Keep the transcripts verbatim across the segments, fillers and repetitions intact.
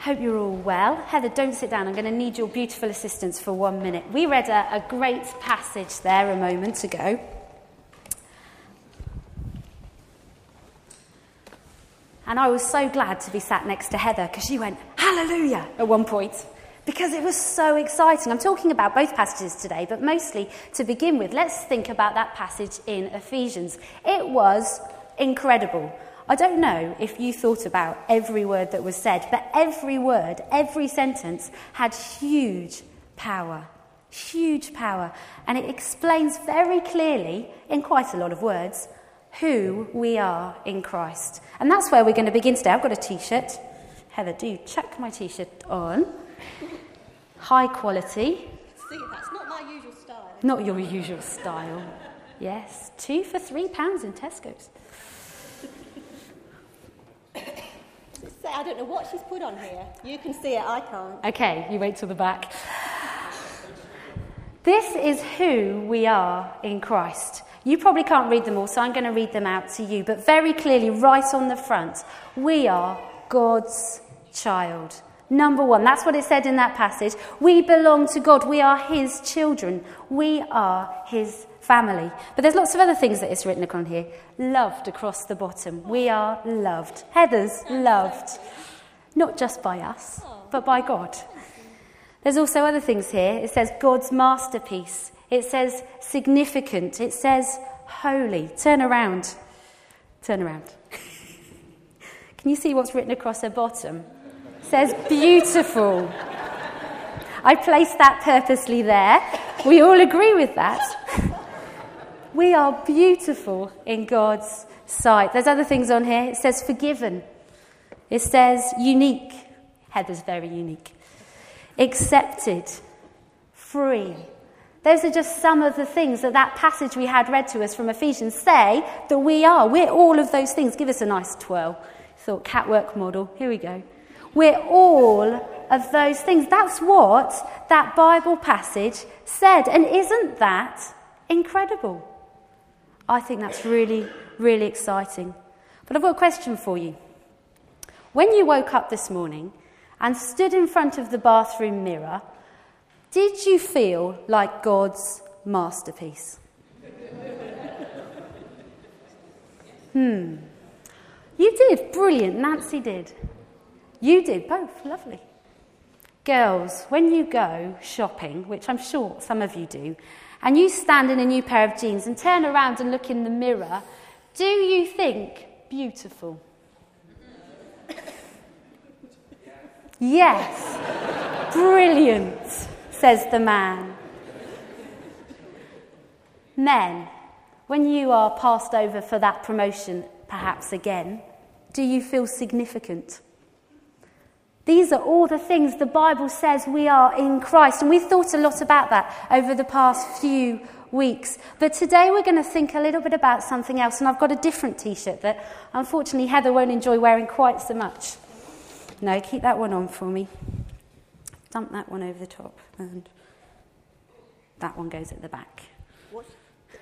Hope you're all well. Heather, don't sit down. I'm going to need your beautiful assistance for one minute. We read a, a great passage there a moment ago. And I was so glad to be sat next to Heather because she went, hallelujah, at one point. Because it was so exciting. I'm talking about both passages today, but mostly to begin with, let's think about that passage in Ephesians. It was incredible. I don't know if you thought about every word that was said, but every word, every sentence had huge power, huge power. And it explains very clearly, in quite a lot of words, who we are in Christ. And that's where we're going to begin today. I've got a T-shirt. Heather, do chuck my T-shirt on. High quality. See, that's not my usual style. Not your usual style. Yes, two for three pounds in Tesco's. I don't know what she's put on here. You can see it, I can't. Okay, you wait till the back. This is who we are in Christ. You probably can't read them all, so I'm going to read them out to you. But very clearly, right on the front, we are God's child. Number one, that's what it said in that passage. We belong to God. We are his children. We are his family. But there's lots of other things that it's written on here. Loved across the bottom. We are loved. Heather's loved. Not just by us, but by God. There's also other things here. It says God's masterpiece. It says significant. It says holy. Turn around. Turn around. Can you see what's written across the bottom? Says beautiful. I placed that purposely there. We all agree with that. We are beautiful in God's sight. There's other things on here. It says forgiven. It says unique. Heather's very unique. Accepted. Free. Those are just some of the things that that passage we had read to us from Ephesians say that we are. We're all of those things. Give us a nice twirl. Thought catwalk model. Here we go. We're all of those things. That's what that Bible passage said. And isn't that incredible? I think that's really, really exciting. But I've got a question for you. When you woke up this morning and stood in front of the bathroom mirror, did you feel like God's masterpiece? Hmm. You did. Brilliant. Nancy did. You did both, lovely. Girls, when you go shopping, which I'm sure some of you do, and you stand in a new pair of jeans and turn around and look in the mirror, do you think beautiful? Yes. Brilliant, says the man. Men, when you are passed over for that promotion, perhaps again, do you feel significant? These are all the things the Bible says we are in Christ. And we thought a lot about that over the past few weeks. But today we're going to think a little bit about something else. And I've got a different T-shirt that unfortunately Heather won't enjoy wearing quite so much. No, keep that one on for me. Dump that one over the top. And that one goes at the back. What?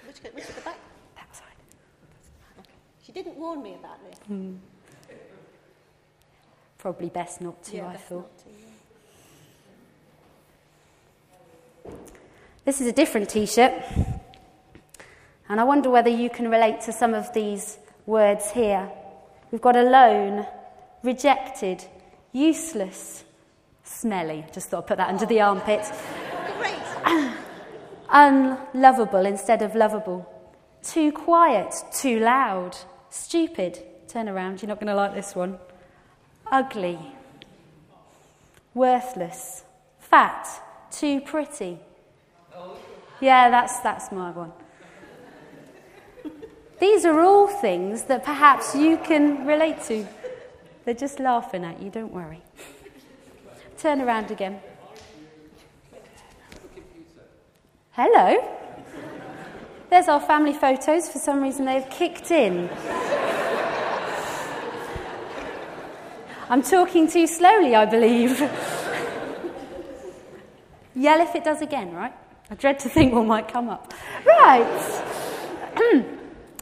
Which, which at the back? That side. Okay. She didn't warn me about this. Mm. Probably best not to, yeah, I thought. To, yeah. This is a different T-shirt. And I wonder whether you can relate to some of these words here. We've got alone, rejected, useless, smelly. Just thought I'd put that under the armpit. Great. Unlovable instead of lovable. Too quiet, too loud, stupid. Turn around, you're not going to like this one. Ugly, worthless, fat, too pretty. Yeah, that's that's my one. These are all things that perhaps you can relate to. They're just laughing at you, don't worry. Turn around again. Hello. There's our family photos. For some reason they've kicked in. I'm talking too slowly, I believe. Yell if it does again, right? I dread to think what might come up. Right.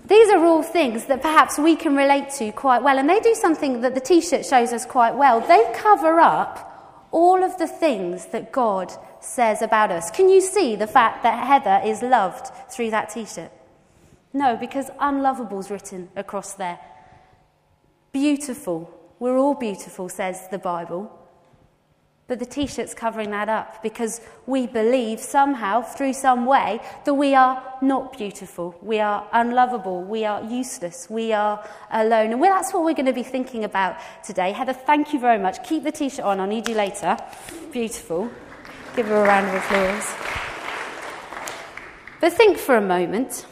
These are all things that perhaps we can relate to quite well, and they do something that the T-shirt shows us quite well. They cover up all of the things that God says about us. Can you see the fact that Heather is loved through that T-shirt? No, because unlovable's written across there. Beautiful. We're all beautiful, says the Bible. But the T-shirt's covering that up because we believe somehow, through some way, that we are not beautiful. We are unlovable. We are useless. We are alone. And that's what we're going to be thinking about today. Heather, thank you very much. Keep the T-shirt on. I'll need you later. Beautiful. Give her a round of applause. But think for a moment.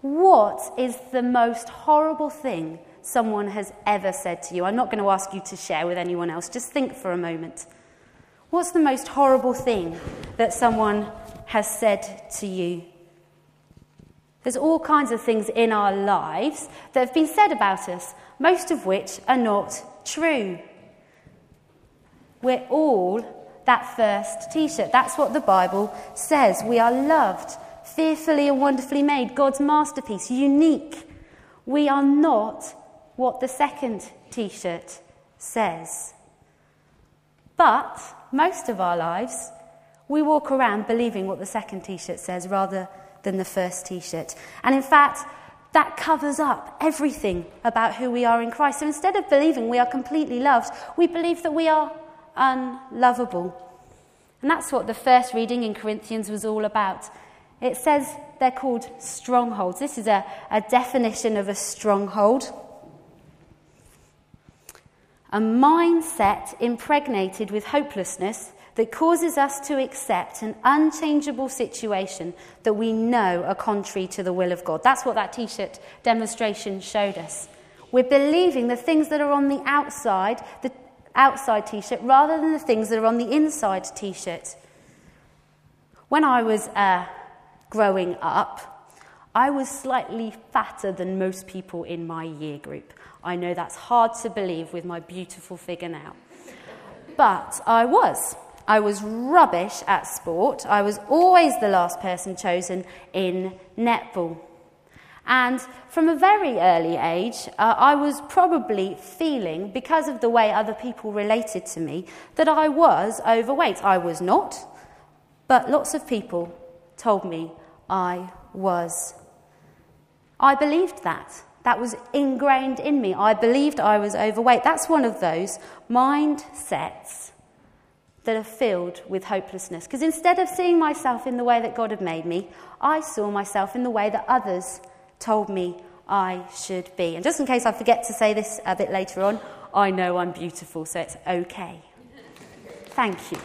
What is the most horrible thing someone has ever said to you? I'm not going to ask you to share with anyone else. Just think for a moment. What's the most horrible thing that someone has said to you? There's all kinds of things in our lives that have been said about us, most of which are not true. We're all that first T-shirt. That's what the Bible says. We are loved, fearfully and wonderfully made, God's masterpiece, unique. We are not what the second T-shirt says. But most of our lives, we walk around believing what the second T-shirt says rather than the first T-shirt. And in fact, that covers up everything about who we are in Christ. So instead of believing we are completely loved, we believe that we are unlovable. And that's what the first reading in Corinthians was all about. It says they're called strongholds. This is a, a definition of a stronghold. A mindset impregnated with hopelessness that causes us to accept an unchangeable situation that we know are contrary to the will of God. That's what that T-shirt demonstration showed us. We're believing the things that are on the outside, the outside T-shirt, rather than the things that are on the inside T-shirt. When I was... Uh, Growing up, I was slightly fatter than most people in my year group. I know that's hard to believe with my beautiful figure now. But I was. I was rubbish at sport. I was always the last person chosen in netball. And from a very early age, uh, I was probably feeling, because of the way other people related to me, that I was overweight. I was not, but lots of people told me I was. I believed that. That was ingrained in me. I believed I was overweight. That's one of those mindsets that are filled with hopelessness. Because instead of seeing myself in the way that God had made me, I saw myself in the way that others told me I should be. And just in case I forget to say this a bit later on, I know I'm beautiful, so it's okay. Thank you.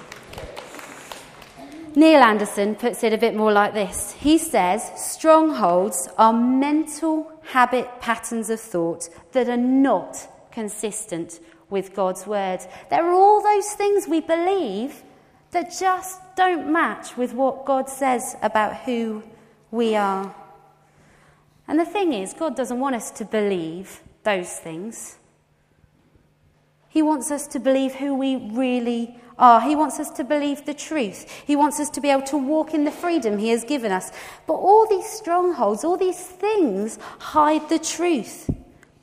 Neil Anderson puts it a bit more like this. He says, strongholds are mental habit patterns of thought that are not consistent with God's word. There are all those things we believe that just don't match with what God says about who we are. And the thing is, God doesn't want us to believe those things. He wants us to believe who we really are. He wants us to believe the truth. He wants us to be able to walk in the freedom he has given us. But all these strongholds, all these things hide the truth.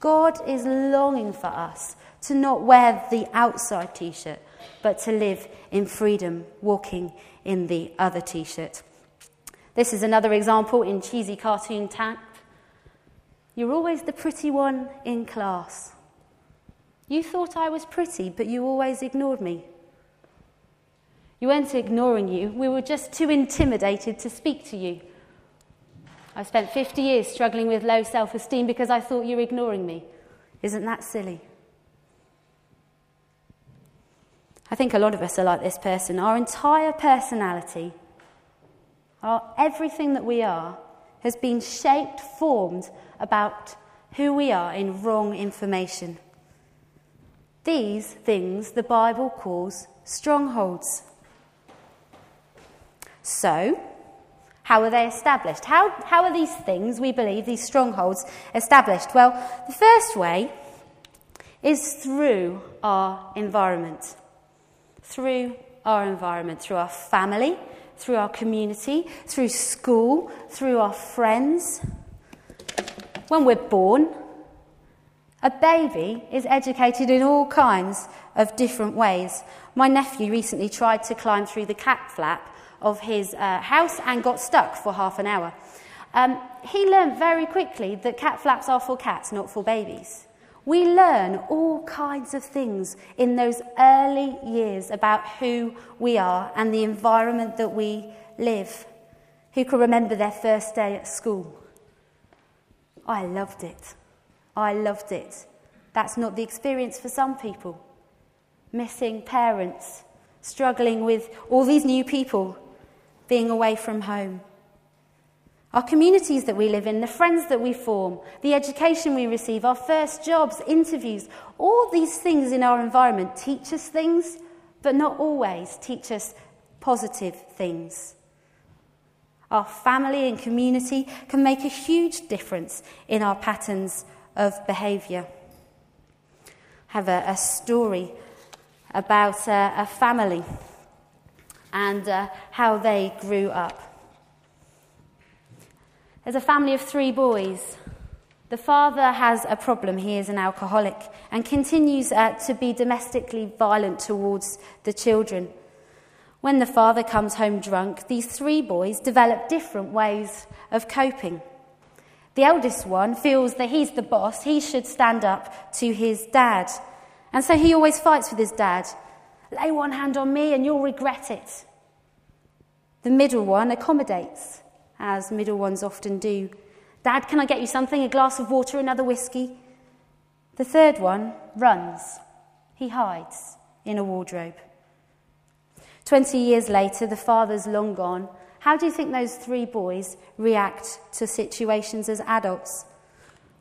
God is longing for us to not wear the outside T-shirt, but to live in freedom, walking in the other T-shirt. This is another example in cheesy cartoon type. You're always the pretty one in class. You thought I was pretty, but you always ignored me. You weren't ignoring you. We were just too intimidated to speak to you. I spent fifty years struggling with low self-esteem because I thought you were ignoring me. Isn't that silly? I think a lot of us are like this person. Our entire personality, our everything that we are, has been shaped, formed about who we are in wrong information. These things the Bible calls strongholds. So, how are they established? How, how are these things, we believe, these strongholds, established? Well, the first way is through our environment. Through our environment, through our family, through our community, through school, through our friends. when we're born, a baby is educated in all kinds of different ways. My nephew recently tried to climb through the cat flap of his uh, house and got stuck for half an hour. Um, he learned very quickly that cat flaps are for cats, not for babies. We learn all kinds of things in those early years about who we are and the environment that we live. Who can remember their first day at school? I loved it. I loved it. That's not the experience for some people. Missing parents, struggling with all these new people, being away from home. Our communities that we live in, the friends that we form, the education we receive, our first jobs, interviews, all these things in our environment teach us things, but not always teach us positive things. Our family and community can make a huge difference in our patterns of behaviour. I have a, a story about uh, a family and uh, how they grew up. There's a family of three boys. The father has a problem. He is an alcoholic and continues uh, to be domestically violent towards the children. When the father comes home drunk, these three boys develop different ways of coping. The eldest one feels that he's the boss, he should stand up to his dad. And so he always fights with his dad. Lay one hand on me and you'll regret it. The middle one accommodates, as middle ones often do. Dad, can I get you something? A glass of water, another whiskey? The third one runs. He hides in a wardrobe. Twenty years later, the father's long gone. How do you think those three boys react to situations as adults?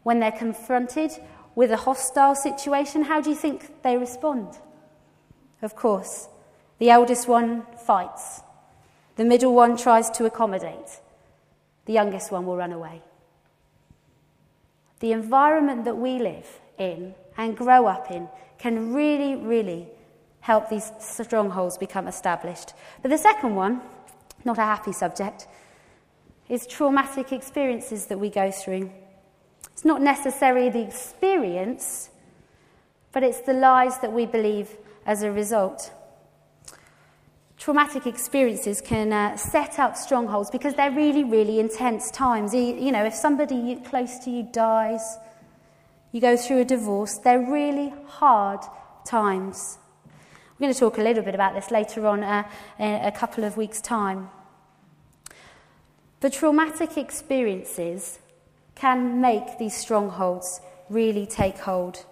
When they're confronted with a hostile situation, how do you think they respond? Of course, the eldest one fights. The middle one tries to accommodate. The youngest one will run away. The environment that we live in and grow up in can really, really help these strongholds become established. But the second one, not a happy subject, is traumatic experiences that we go through. It's not necessarily the experience, but it's the lies that we believe as a result. Traumatic experiences can uh, set up strongholds because they're really, really intense times. You, you know, if somebody close to you dies, you go through a divorce, they're really hard times. We're going to talk a little bit about this later on uh, in a couple of weeks' time. But traumatic experiences can make these strongholds really take hold.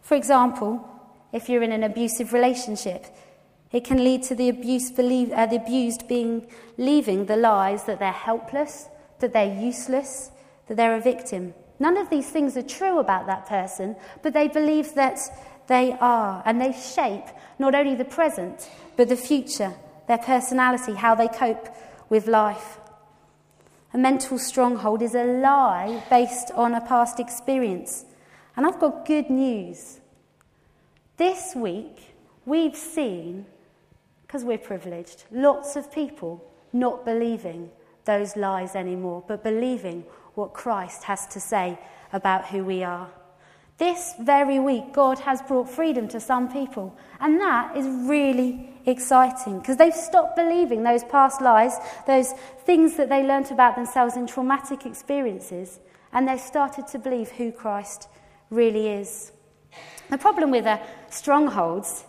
For example, if you're in an abusive relationship, it can lead to the, abuse believe, uh, the abused being leaving the lies that they're helpless, that they're useless, that they're a victim. None of these things are true about that person, but they believe that they are, and they shape not only the present, but the future, their personality, how they cope with life. A mental stronghold is a lie based on a past experience. And I've got good news. This week, we've seen, because we're privileged, lots of people not believing those lies anymore, but believing what Christ has to say about who we are. This very week, God has brought freedom to some people, and that is really exciting, because they've stopped believing those past lies, those things that they learnt about themselves in traumatic experiences, and they've started to believe who Christ really is. The problem with uh, strongholds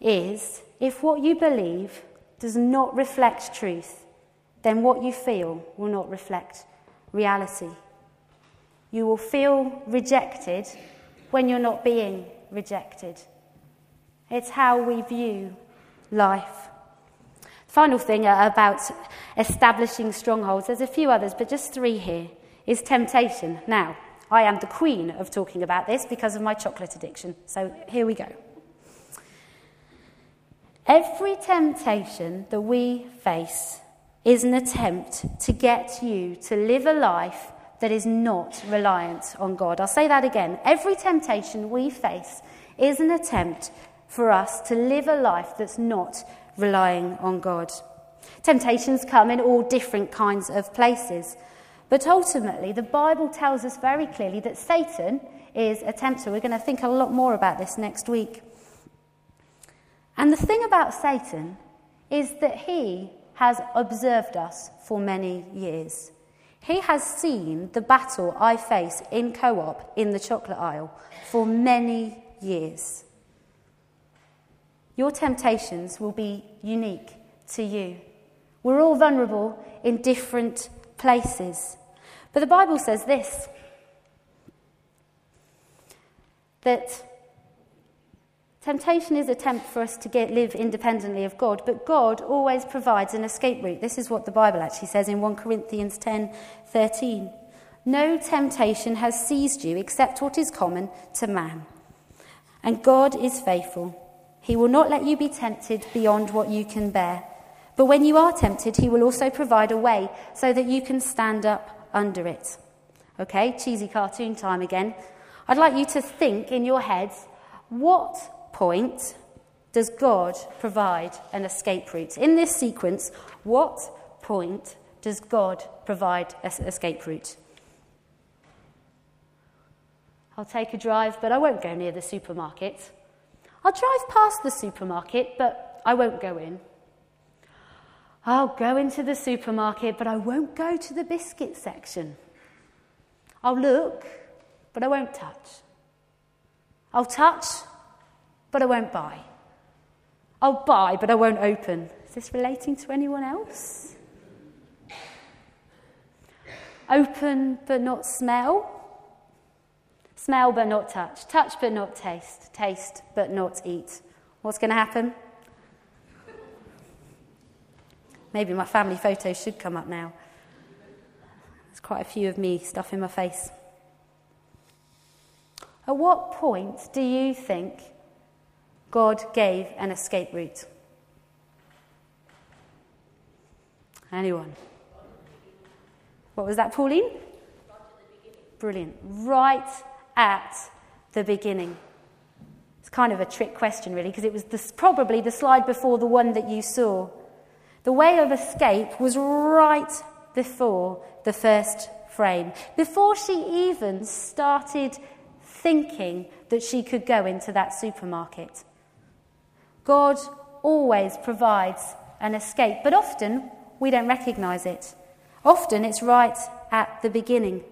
is if what you believe does not reflect truth, then what you feel will not reflect reality. You will feel rejected when you're not being rejected. It's how we view life. Final thing about establishing strongholds, there's a few others, but just three here, is temptation. Now, I am the queen of talking about this because of my chocolate addiction, so here we go. Every temptation that we face is an attempt to get you to live a life that is not reliant on God. I'll say that again. Every temptation we face is an attempt for us to live a life that's not relying on God. Temptations come in all different kinds of places, But ultimately, the Bible tells us very clearly that Satan is a tempter. We're going to think a lot more about this next week. And the thing about Satan is that he has observed us for many years. He has seen the battle I face in Co-op in the chocolate aisle for many years. Your temptations will be unique to you. We're all vulnerable in different places. But the Bible says this, that temptation is an attempt for us to get, live independently of God, but God always provides an escape route. This is what the Bible actually says in First Corinthians ten thirteen. No temptation has seized you except what is common to man. And God is faithful. He will not let you be tempted beyond what you can bear. But when you are tempted, he will also provide a way so that you can stand up under it. Okay, cheesy cartoon time again. I'd like you to think in your heads, what point does God provide an escape route? In this sequence, what point does God provide an escape route? I'll take a drive, but I won't go near the supermarket. I'll drive past the supermarket, but I won't go in. I'll go into the supermarket, but I won't go to the biscuit section. I'll look, but I won't touch. I'll touch, but I won't buy. I'll buy, but I won't open. Is this relating to anyone else? Open, but not smell. Smell, but not touch. Touch, but not taste. Taste, but not eat. What's going to happen? Maybe my family photo should come up now. There's quite a few of me stuffing my face. At what point do you think God gave an escape route? Anyone? What was that, Pauline? Brilliant. Right at the beginning. It's kind of a trick question, really, because it was this, probably the slide before the one that you saw. The way of escape was right before the first frame, before she even started thinking that she could go into that supermarket. God always provides an escape, but often we don't recognise it. Often it's right at the beginning.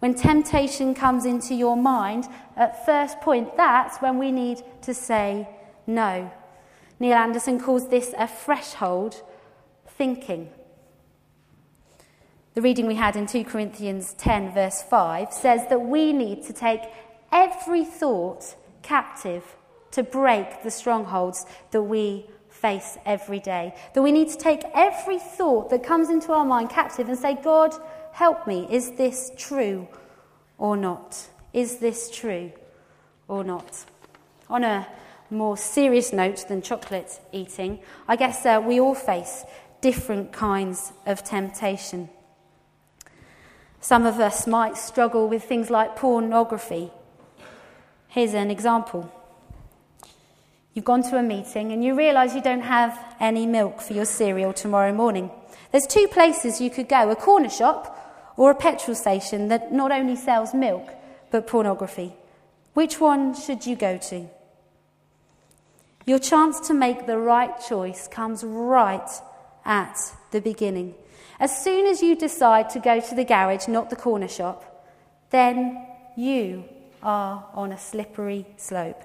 When temptation comes into your mind, at first point, that's when we need to say no. Neil Anderson calls this a threshold thinking. The reading we had in Second Corinthians ten verse five says that we need to take every thought captive to break the strongholds that we face every day. That we need to take every thought that comes into our mind captive and say, God, help me. Is this true or not? Is this true or not? On a more serious note than chocolate eating, I guess uh, we all face different kinds of temptation. Some of us might struggle with things like pornography. Here's an example. You've gone to a meeting and you realise you don't have any milk for your cereal tomorrow morning. There's two places you could go, a corner shop or a petrol station that not only sells milk but pornography. Which one should you go to? Your chance to make the right choice comes right at the beginning. As soon as you decide to go to the garage, not the corner shop, then you are on a slippery slope.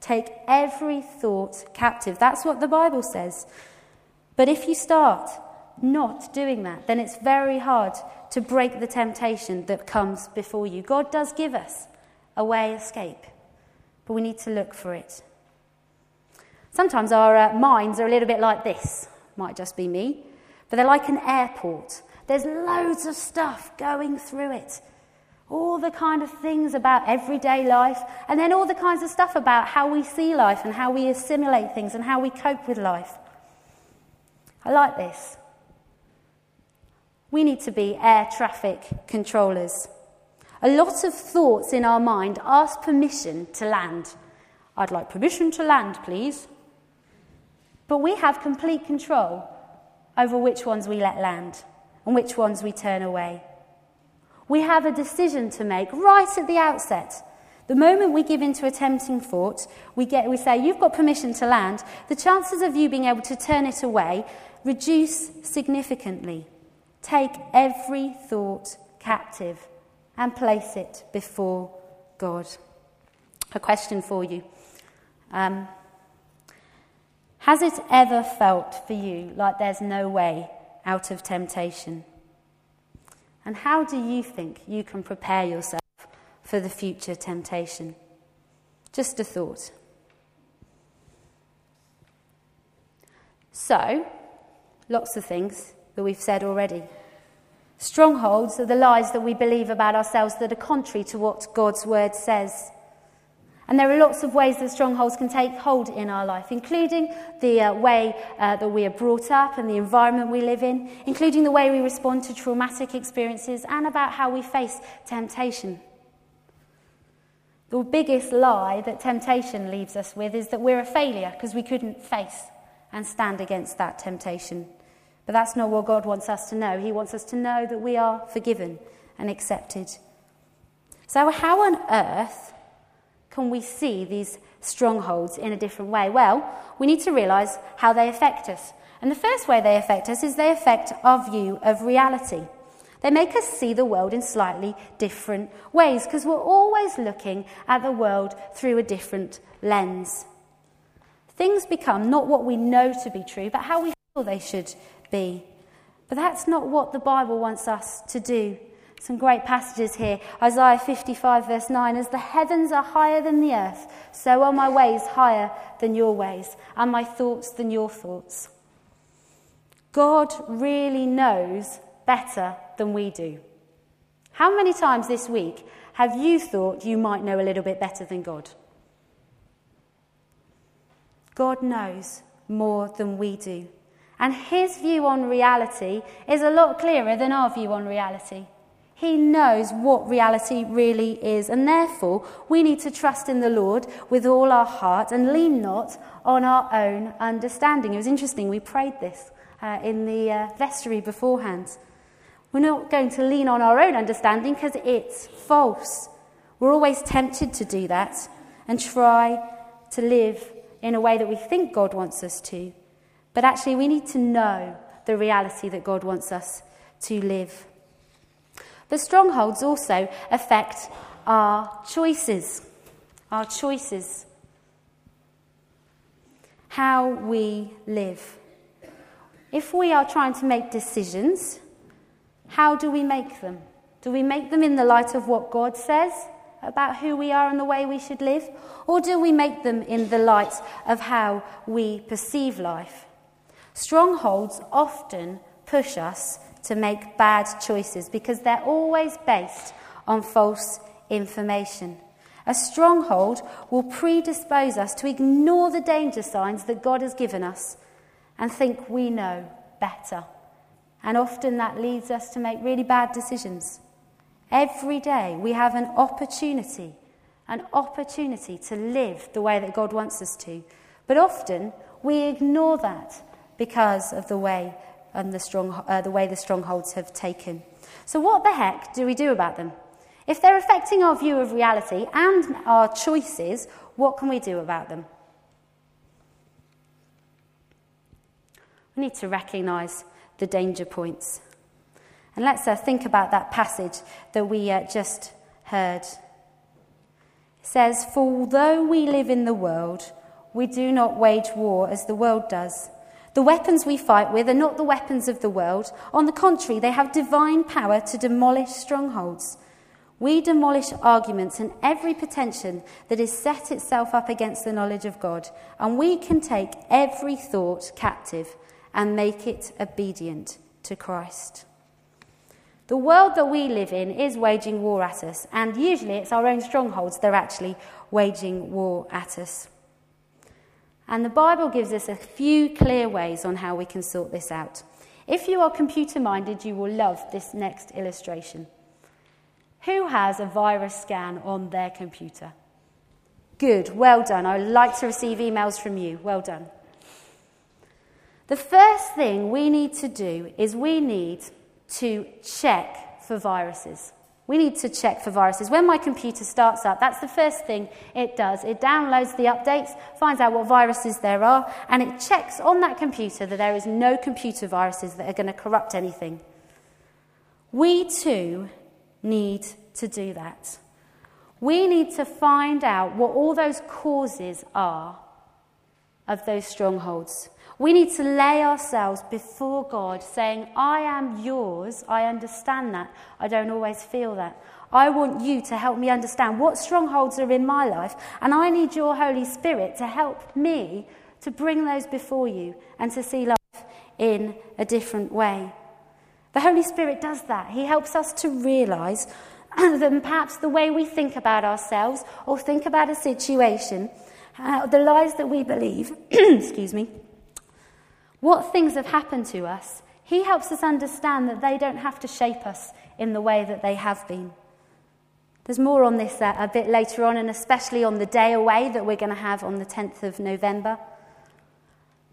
Take every thought captive. That's what the Bible says. But if you start not doing that, then it's very hard to break the temptation that comes before you. God does give us a way escape, but we need to look for it. Sometimes our uh, minds are a little bit like this. Might just be me, but they're like an airport. There's loads of stuff going through it. All the kind of things about everyday life, and then all the kinds of stuff about how we see life and how we assimilate things and how we cope with life. I like this. We need to be air traffic controllers. A lot of thoughts in our mind ask permission to land. I'd like permission to land, please. But we have complete control over which ones we let land and which ones we turn away. we have a decision to make right at the outset. The moment we give in to a tempting thought, we, get, we say, you've got permission to land, the chances of you being able to turn it away reduce significantly. Take every thought captive and place it before God. A question for you. Um, has it ever felt for you like there's no way out of temptation? And how do you think you can prepare yourself for the future temptation? Just a thought. So, lots of things that we've said already. Strongholds are the lies that we believe about ourselves that are contrary to what God's word says. And there are lots of ways that strongholds can take hold in our life, including the uh, way uh, that we are brought up and the environment we live in, including the way we respond to traumatic experiences and about how we face temptation. The biggest lie that temptation leaves us with is that we're a failure because we couldn't face and stand against that temptation. But that's not what God wants us to know. He wants us to know that we are forgiven and accepted. So how on earth can we see these strongholds in a different way? Well, we need to realise how they affect us. And the first way they affect us is they affect our view of reality. They make us see the world in slightly different ways because we're always looking at the world through a different lens. Things become not what we know to be true, but how we feel they should be. But that's not what the Bible wants us to do. Some great passages here. Isaiah fifty-five verse nine, as the heavens are higher than the earth, so are my ways higher than your ways, and my thoughts than your thoughts. God really knows better than we do. How many times this week have you thought you might know a little bit better than God? God knows more than we do. And his view on reality is a lot clearer than our view on reality. He knows what reality really is, and therefore we need to trust in the Lord with all our heart and lean not on our own understanding. It was interesting, we prayed this uh, in the uh, vestry beforehand. We're not going to lean on our own understanding because it's false. We're always tempted to do that and try to live in a way that we think God wants us to. But actually, we need to know the reality that God wants us to live. But strongholds also affect our choices. Our choices. How we live. If we are trying to make decisions, how do we make them? Do we make them in the light of what God says about who we are and the way we should live? Or do we make them in the light of how we perceive life? Strongholds often push us to make bad choices because they're always based on false information. A stronghold will predispose us to ignore the danger signs that God has given us and think we know better. And often that leads us to make really bad decisions. Every day we have an opportunity, an opportunity to live the way that God wants us to. But often we ignore that because of the way and the strong, uh, the way the strongholds have taken. So what the heck do we do about them? If they're affecting our view of reality and our choices, what can we do about them? We need to recognise the danger points. And let's uh, think about that passage that we uh, just heard. It says, for although we live in the world, we do not wage war as the world does. The weapons we fight with are not the weapons of the world. On the contrary, they have divine power to demolish strongholds. We demolish arguments and every pretension that is set itself up against the knowledge of God, and we can take every thought captive and make it obedient to Christ. The world that we live in is waging war at us, and usually it's our own strongholds that are actually waging war at us. And the Bible gives us a few clear ways on how we can sort this out. If you are computer-minded, you will love this next illustration. Who has a virus scan on their computer? Good, well done. I would like to receive emails from you. Well done. The first thing we need to do is we need to check for viruses. We need to check for viruses. When my computer starts up, that's the first thing it does. It downloads the updates, finds out what viruses there are, and it checks on that computer that there is no computer viruses that are going to corrupt anything. We too need to do that. We need to find out what all those causes are of those strongholds. We need to lay ourselves before God, saying, I am yours, I understand that, I don't always feel that. I want you to help me understand what strongholds are in my life, and I need your Holy Spirit to help me to bring those before you and to see life in a different way. The Holy Spirit does that. He helps us to realise that perhaps the way we think about ourselves or think about a situation, uh, the lies that we believe, excuse me, what things have happened to us, he helps us understand that they don't have to shape us in the way that they have been. There's more on this uh, a bit later on, and especially on the day away that we're going to have on the tenth of November.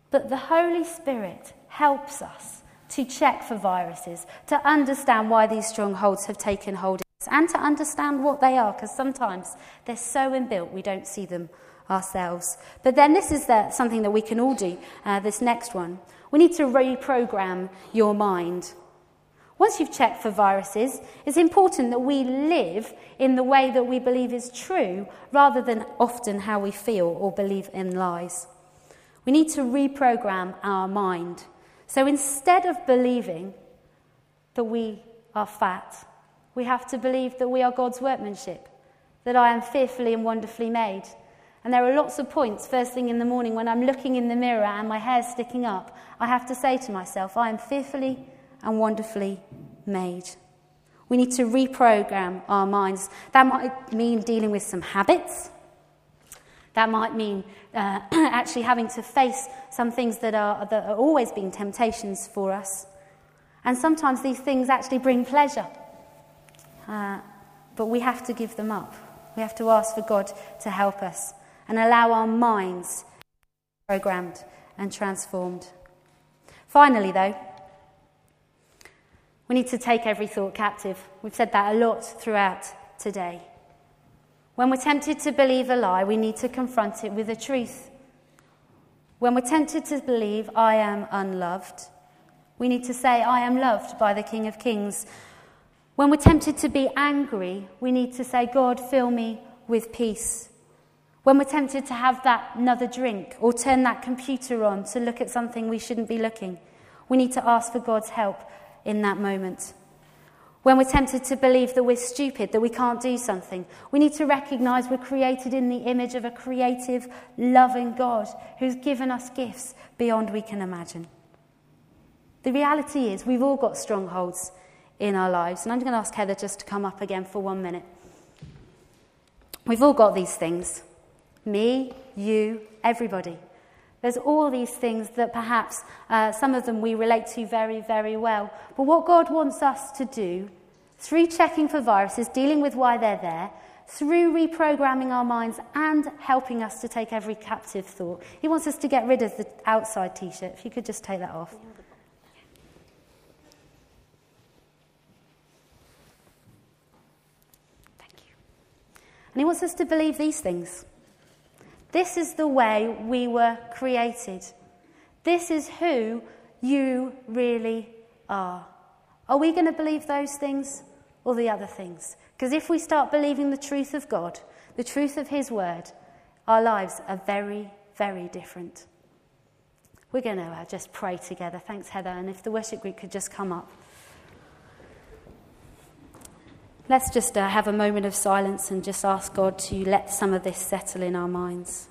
But the Holy Spirit helps us to check for viruses, to understand why these strongholds have taken hold of us, and to understand what they are, because sometimes they're so inbuilt we don't see them ourselves. But then this is the, something that we can all do, uh, this next one. We need to reprogram your mind. Once you've checked for viruses, it's important that we live in the way that we believe is true, rather than often how we feel or believe in lies. We need to reprogram our mind. So instead of believing that we are fat, we have to believe that we are God's workmanship, that I am fearfully and wonderfully made. And there are lots of points, first thing in the morning, when I'm looking in the mirror and my hair's sticking up, I have to say to myself, I am fearfully and wonderfully made. We need to reprogram our minds. That might mean dealing with some habits. That might mean uh, actually having to face some things that are, that are always been temptations for us. And sometimes these things actually bring pleasure. Uh, but we have to give them up. We have to ask for God to help us and allow our minds to be programmed and transformed. Finally, though, we need to take every thought captive. We've said that a lot throughout today. When we're tempted to believe a lie, we need to confront it with a truth. When we're tempted to believe, I am unloved, we need to say, I am loved by the King of Kings. When we're tempted to be angry, we need to say, God, fill me with peace. When we're tempted to have that another drink or turn that computer on to look at something we shouldn't be looking, we need to ask for God's help in that moment. When we're tempted to believe that we're stupid, that we can't do something, we need to recognise we're created in the image of a creative, loving God who's given us gifts beyond we can imagine. The reality is we've all got strongholds in our lives, and I'm going to ask Heather just to come up again for one minute. We've all got these things. Me, you, everybody. There's all these things that perhaps uh, some of them we relate to very, very well. But what God wants us to do through checking for viruses, dealing with why they're there, through reprogramming our minds and helping us to take every captive thought. He wants us to get rid of the outside T-shirt. If you could just take that off. Thank you. And he wants us to believe these things. This is the way we were created. This is who you really are. Are we going to believe those things or the other things? Because if we start believing the truth of God, the truth of his word, our lives are very, very different. We're going to just pray together. Thanks, Heather. And if the worship group could just come up. Let's just uh, have a moment of silence and just ask God to let some of this settle in our minds.